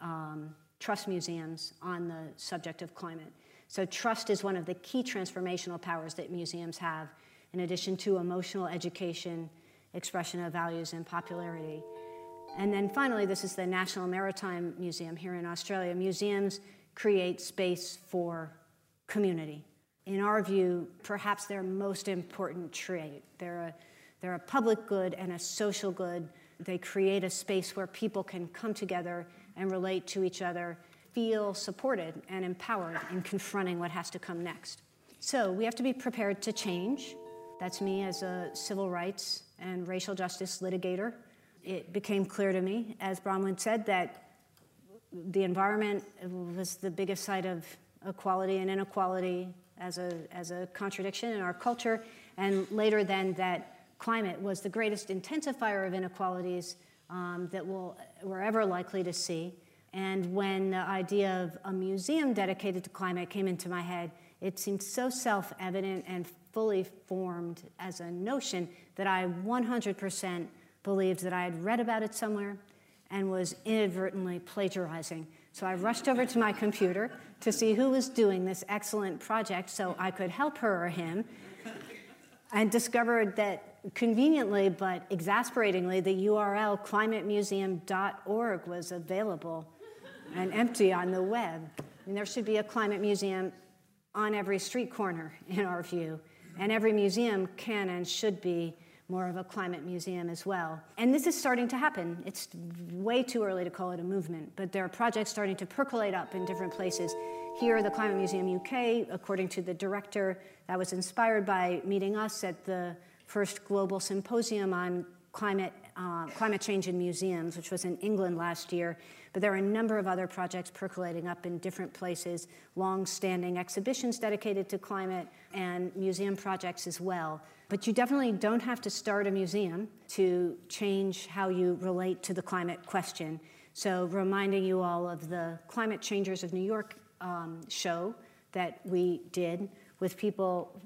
um, trusts museums on the subject of climate. So trust is one of the key transformational powers that museums have, in addition to emotional education, expression of values, and popularity. And then finally, this is the National Maritime Museum here in Australia. Museums create space for community. In our view, perhaps their most important trait. They're a, they're a public good and a social good. They create a space where people can come together and relate to each other, feel supported and empowered in confronting what has to come next. So we have to be prepared to change. That's me as a civil rights and racial justice litigator. It became clear to me, as Bronwyn said, that the environment was the biggest site of equality and inequality as a, as a contradiction in our culture, and later then that climate was the greatest intensifier of inequalities um, that we'll, we're ever likely to see. And when the idea of a museum dedicated to climate came into my head, it seemed so self-evident and fully formed as a notion that I one hundred percent believed that I had read about it somewhere and was inadvertently plagiarizing. So I rushed over to my computer to see who was doing this excellent project so I could help her or him, and discovered that conveniently but exasperatingly the U R L climate museum dot org was available and empty on the web. And there should be a climate museum on every street corner in our view, and every museum can and should be more of a climate museum as well. And this is starting to happen. It's way too early to call it a movement, but there are projects starting to percolate up in different places. Here, the Climate Museum U K, according to the director, that was inspired by meeting us at the first global symposium on climate, uh, climate change in museums, which was in England last year. But there are a number of other projects percolating up in different places, long-standing exhibitions dedicated to climate and museum projects as well. But you definitely don't have to start a museum to change how you relate to the climate question. So reminding you all of the Climate Changers of New York um, show that we did with people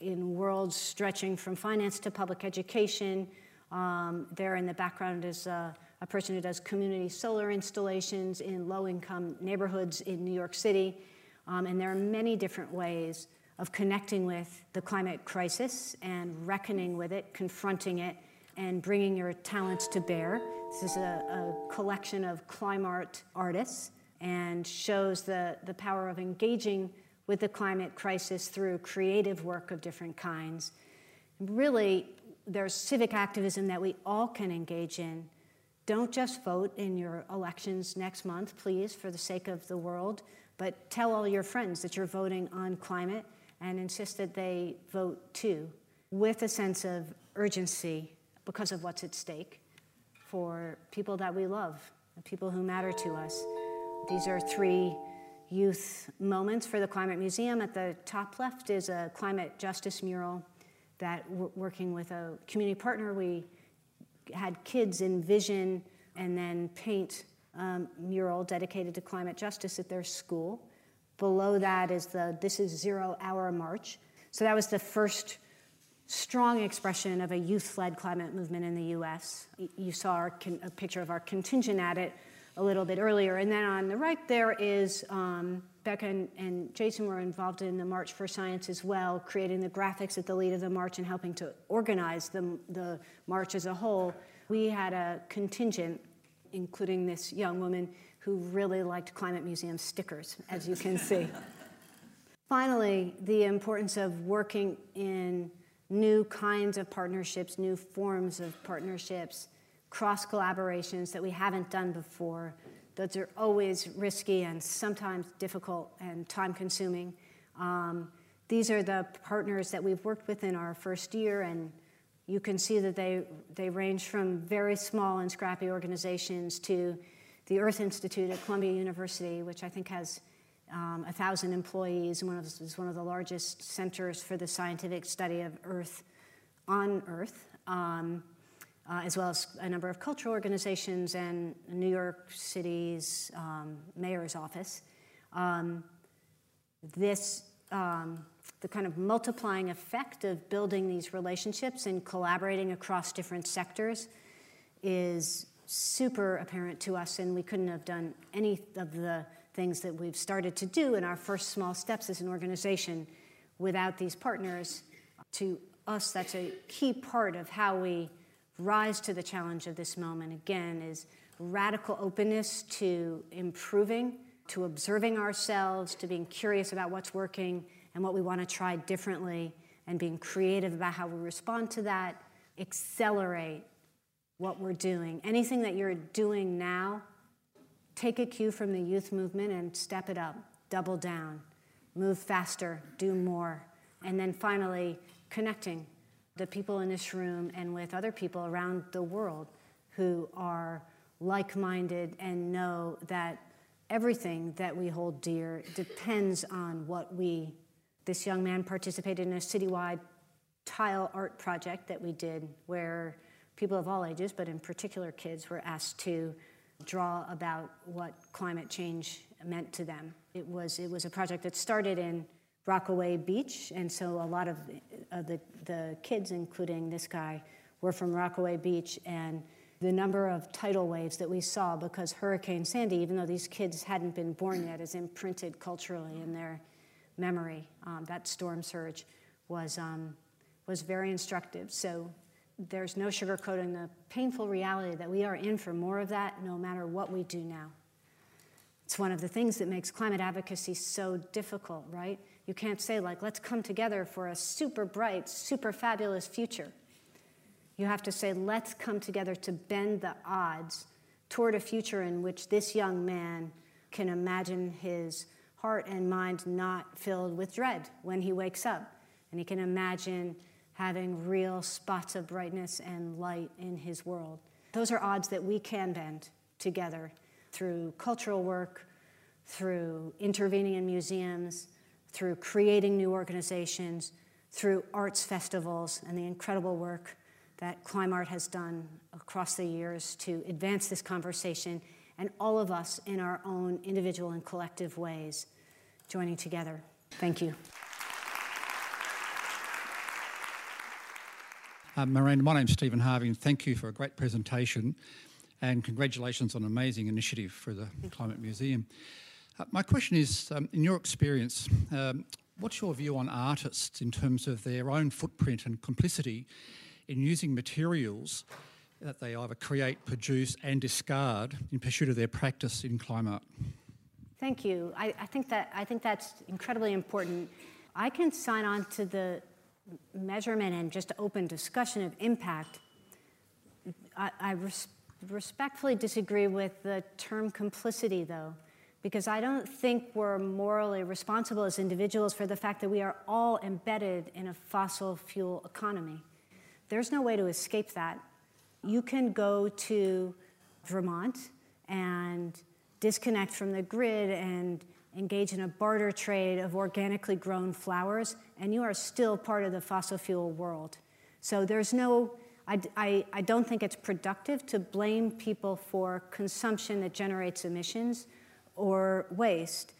in worlds stretching from finance to public education. Um, there in the background is a, a person who does community solar installations in low-income neighborhoods in New York City. Um, and there are many different ways of connecting with the climate crisis and reckoning with it, confronting it, and bringing your talents to bear. This is a, a collection of Climarte artists and shows the, the power of engaging with the climate crisis through creative work of different kinds. Really, there's civic activism that we all can engage in. Don't just vote in your elections next month, please, for the sake of the world, but tell all your friends that you're voting on climate and insist that they vote too, with a sense of urgency because of what's at stake for people that we love, the people who matter to us. These are three youth moments for the Climate Museum. At the top left is a climate justice mural that, working with a community partner, we had kids envision and then paint a mural dedicated to climate justice at their school. Below that is the This Is Zero Hour march. So that was the first strong expression of a youth-led climate movement in the U S. You saw our con- a picture of our contingent at it a little bit earlier. And then on the right there is um, Becca and, and Jason were involved in the March for Science as well, creating the graphics at the lead of the march and helping to organize the, the march as a whole. We had a contingent, including this young woman, who really liked Climate Museum stickers, as you can see. Finally, the importance of working in new kinds of partnerships, new forms of partnerships, cross-collaborations that we haven't done before. Those are always risky and sometimes difficult and time-consuming. Um, these are the partners that we've worked with in our first year, and you can see that they, they range from very small and scrappy organizations to the Earth Institute at Columbia University, which I think has um, one thousand employees, and one of, is one of the largest centers for the scientific study of Earth on Earth, um, uh, as well as a number of cultural organizations and New York City's um, mayor's office. Um, this, um, the kind of multiplying effect of building these relationships and collaborating across different sectors is super apparent to us, and we couldn't have done any of the things that we've started to do in our first small steps as an organization without these partners. To us, that's a key part of how we rise to the challenge of this moment, again, is radical openness to improving to observing ourselves, to being curious about what's working and what we want to try differently, and being creative about how we respond to that, accelerate what we're doing. Anything that you're doing now, take a cue from the youth movement and step it up, double down, move faster, do more. And then finally, connecting the people in this room and with other people around the world who are like-minded and know that everything that we hold dear depends on what we... This young man participated in a citywide tile art project that we did where people of all ages, but in particular kids, were asked to draw about what climate change meant to them. It was, it was a project that started in Rockaway Beach, and so a lot of uh, the, the kids, including this guy, were from Rockaway Beach, and the number of tidal waves that we saw because Hurricane Sandy, even though these kids hadn't been born yet, is imprinted culturally in their memory. Um, that storm surge was, um, was very instructive. So there's no sugarcoating the painful reality that we are in for more of that no matter what we do now. It's one of the things that makes climate advocacy so difficult, right? You can't say, like, let's come together for a super bright, super fabulous future. You have to say, let's come together to bend the odds toward a future in which this young man can imagine his heart and mind not filled with dread when he wakes up. And he can imagine having real spots of brightness and light in his world. Those are odds that we can bend together through cultural work, through intervening in museums, through creating new organizations, through arts festivals, and the incredible work that Climarte has done across the years to advance this conversation, and all of us in our own individual and collective ways joining together. Thank you. Uh, Miranda, my name's Stephen Harvey, and thank you for a great presentation, and congratulations on an amazing initiative for the Climate Museum. Uh, my question is, um, in your experience, um, what's your view on artists in terms of their own footprint and complicity in using materials that they either create, produce and discard in pursuit of their practice in climate? Thank you. I, I, think that, I think that's incredibly important. I can sign on to the measurement and just open discussion of impact. I, I res- respectfully disagree with the term complicity, though, because I don't think we're morally responsible as individuals for the fact that we are all embedded in a fossil fuel economy. There's no way to escape that. You can go to Vermont and disconnect from the grid and engage in a barter trade of organically grown flowers, and you are still part of the fossil fuel world. So there's no, I, I, I don't think it's productive to blame people for consumption that generates emissions or waste.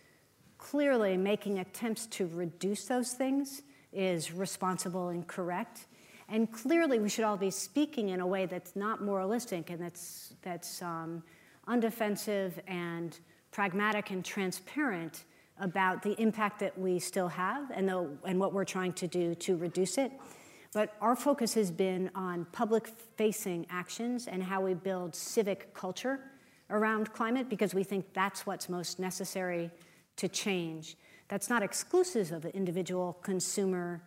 Clearly, making attempts to reduce those things is responsible and correct. And clearly, we should all be speaking in a way that's not moralistic and that's, that's um, undefensive and pragmatic and transparent about the impact that we still have and, the, and what we're trying to do to reduce it. But our focus has been on public-facing actions and how we build civic culture around climate, because we think that's what's most necessary to change. That's not exclusive of individual consumer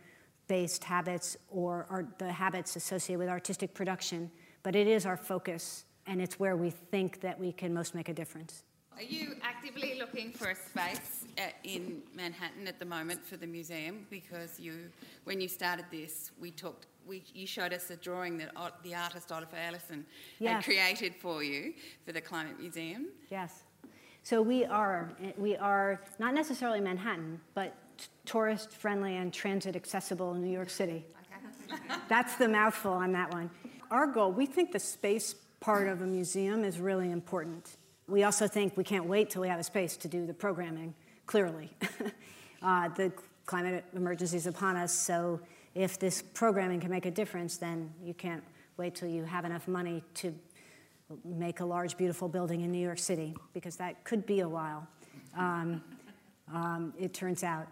based habits or art, the habits associated with artistic production, but it is our focus, and it's where we think that we can most make a difference. Are you actively looking for a space at, in Manhattan at the moment for the museum? Because you, when you started this, we talked. We, you showed us a drawing that uh, the artist Olaf Ellison yes. had created for you for the Climate Museum. Yes. So we are we are not necessarily Manhattan, but tourist-friendly and transit-accessible in New York City. Okay. That's the mouthful on that one. Our goal, we think the space part of a museum is really important. We also think we can't wait till we have a space to do the programming, clearly. uh, the climate emergency is upon us, so if this programming can make a difference, then you can't wait till you have enough money to make a large, beautiful building in New York City, because that could be a while, um, um, it turns out.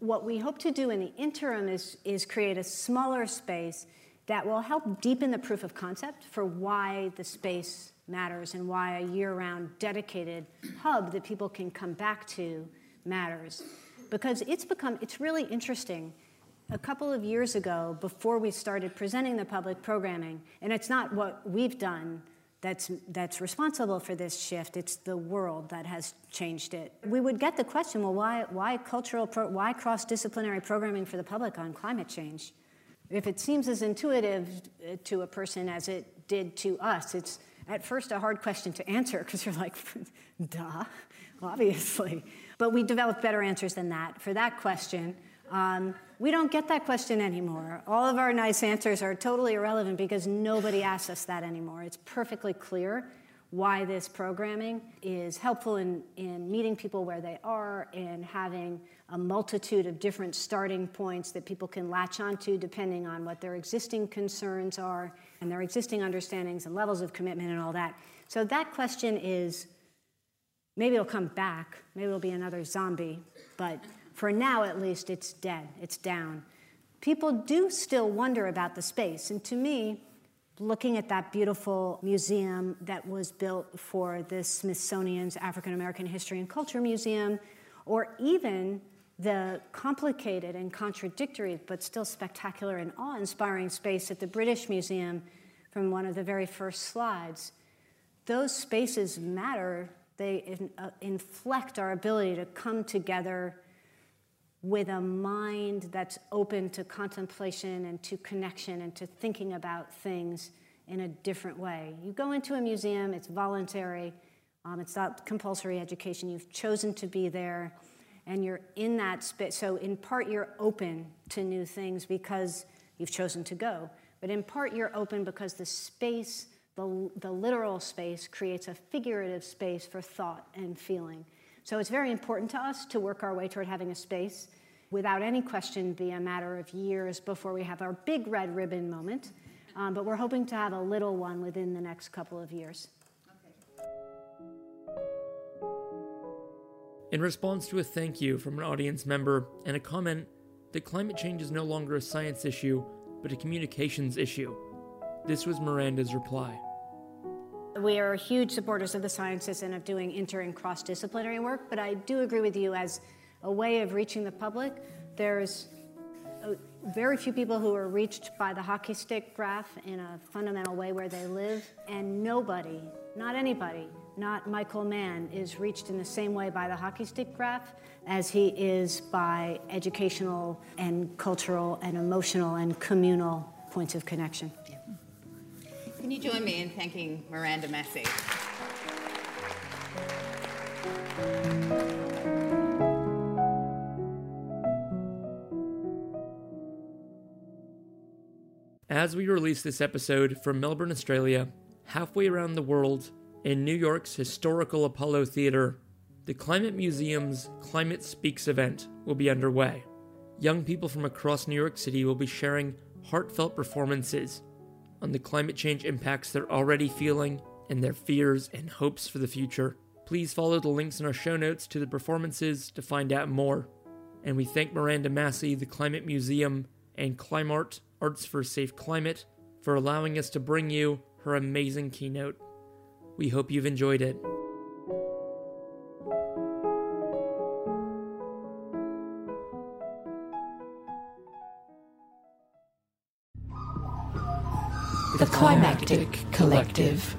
What we hope to do in the interim is, is create a smaller space that will help deepen the proof of concept for why the space matters and why a year-round dedicated hub that people can come back to matters. Because it's become, it's really interesting. A couple of years ago, before we started presenting the public programming, and it's not what we've done that's, that's responsible for this shift, it's the world that has changed it. We would get the question, well, why, why cultural, pro, why cross-disciplinary programming for the public on climate change? If it seems as intuitive to a person as it did to us, it's at first a hard question to answer because you're like, duh, obviously. But we developed better answers than that for that question. Um, we don't get that question anymore. All of our nice answers are totally irrelevant because nobody asks us that anymore. It's perfectly clear why this programming is helpful in, in meeting people where they are and having a multitude of different starting points that people can latch onto depending on what their existing concerns are and their existing understandings and levels of commitment and all that. So that question is, maybe it'll come back, maybe it'll be another zombie, but for now, at least, it's dead, it's down. People do still wonder about the space, and to me, looking at that beautiful museum that was built for the Smithsonian's African American History and Culture Museum, or even the complicated and contradictory but still spectacular and awe-inspiring space at the British Museum from one of the very first slides, those spaces matter. They inflect our ability to come together with a mind that's open to contemplation and to connection and to thinking about things in a different way. You go into a museum, it's voluntary, um, it's not compulsory education, you've chosen to be there, and you're in that space. So in part, you're open to new things because you've chosen to go, but in part, you're open because the space, the, the literal space, creates a figurative space for thought and feeling. So it's very important to us to work our way toward having a space without any question be a matter of years before we have our big red ribbon moment. Um, but we're hoping to have a little one within the next couple of years. Okay. In response to a thank you from an audience member and a comment that climate change is no longer a science issue, but a communications issue, this was Miranda's reply. We are huge supporters of the sciences and of doing inter- and cross-disciplinary work, but I do agree with you as a way of reaching the public. There's very few people who are reached by the hockey stick graph in a fundamental way where they live, and nobody, not anybody, not Michael Mann, is reached in the same way by the hockey stick graph as he is by educational and cultural and emotional and communal points of connection. Yeah. Can you join me in thanking Miranda Massie? As we release this episode from Melbourne, Australia, halfway around the world, in New York's historical Apollo Theater, the Climate Museum's Climate Speaks event will be underway. Young people from across New York City will be sharing heartfelt performances on the climate change impacts they're already feeling and their fears and hopes for the future. Please follow the links in our show notes to the performances to find out more. And we thank Miranda Massie, the Climate Museum, and Climarte, Arts for a Safe Climate, for allowing us to bring you her amazing keynote. We hope you've enjoyed it. The Climactic Collective.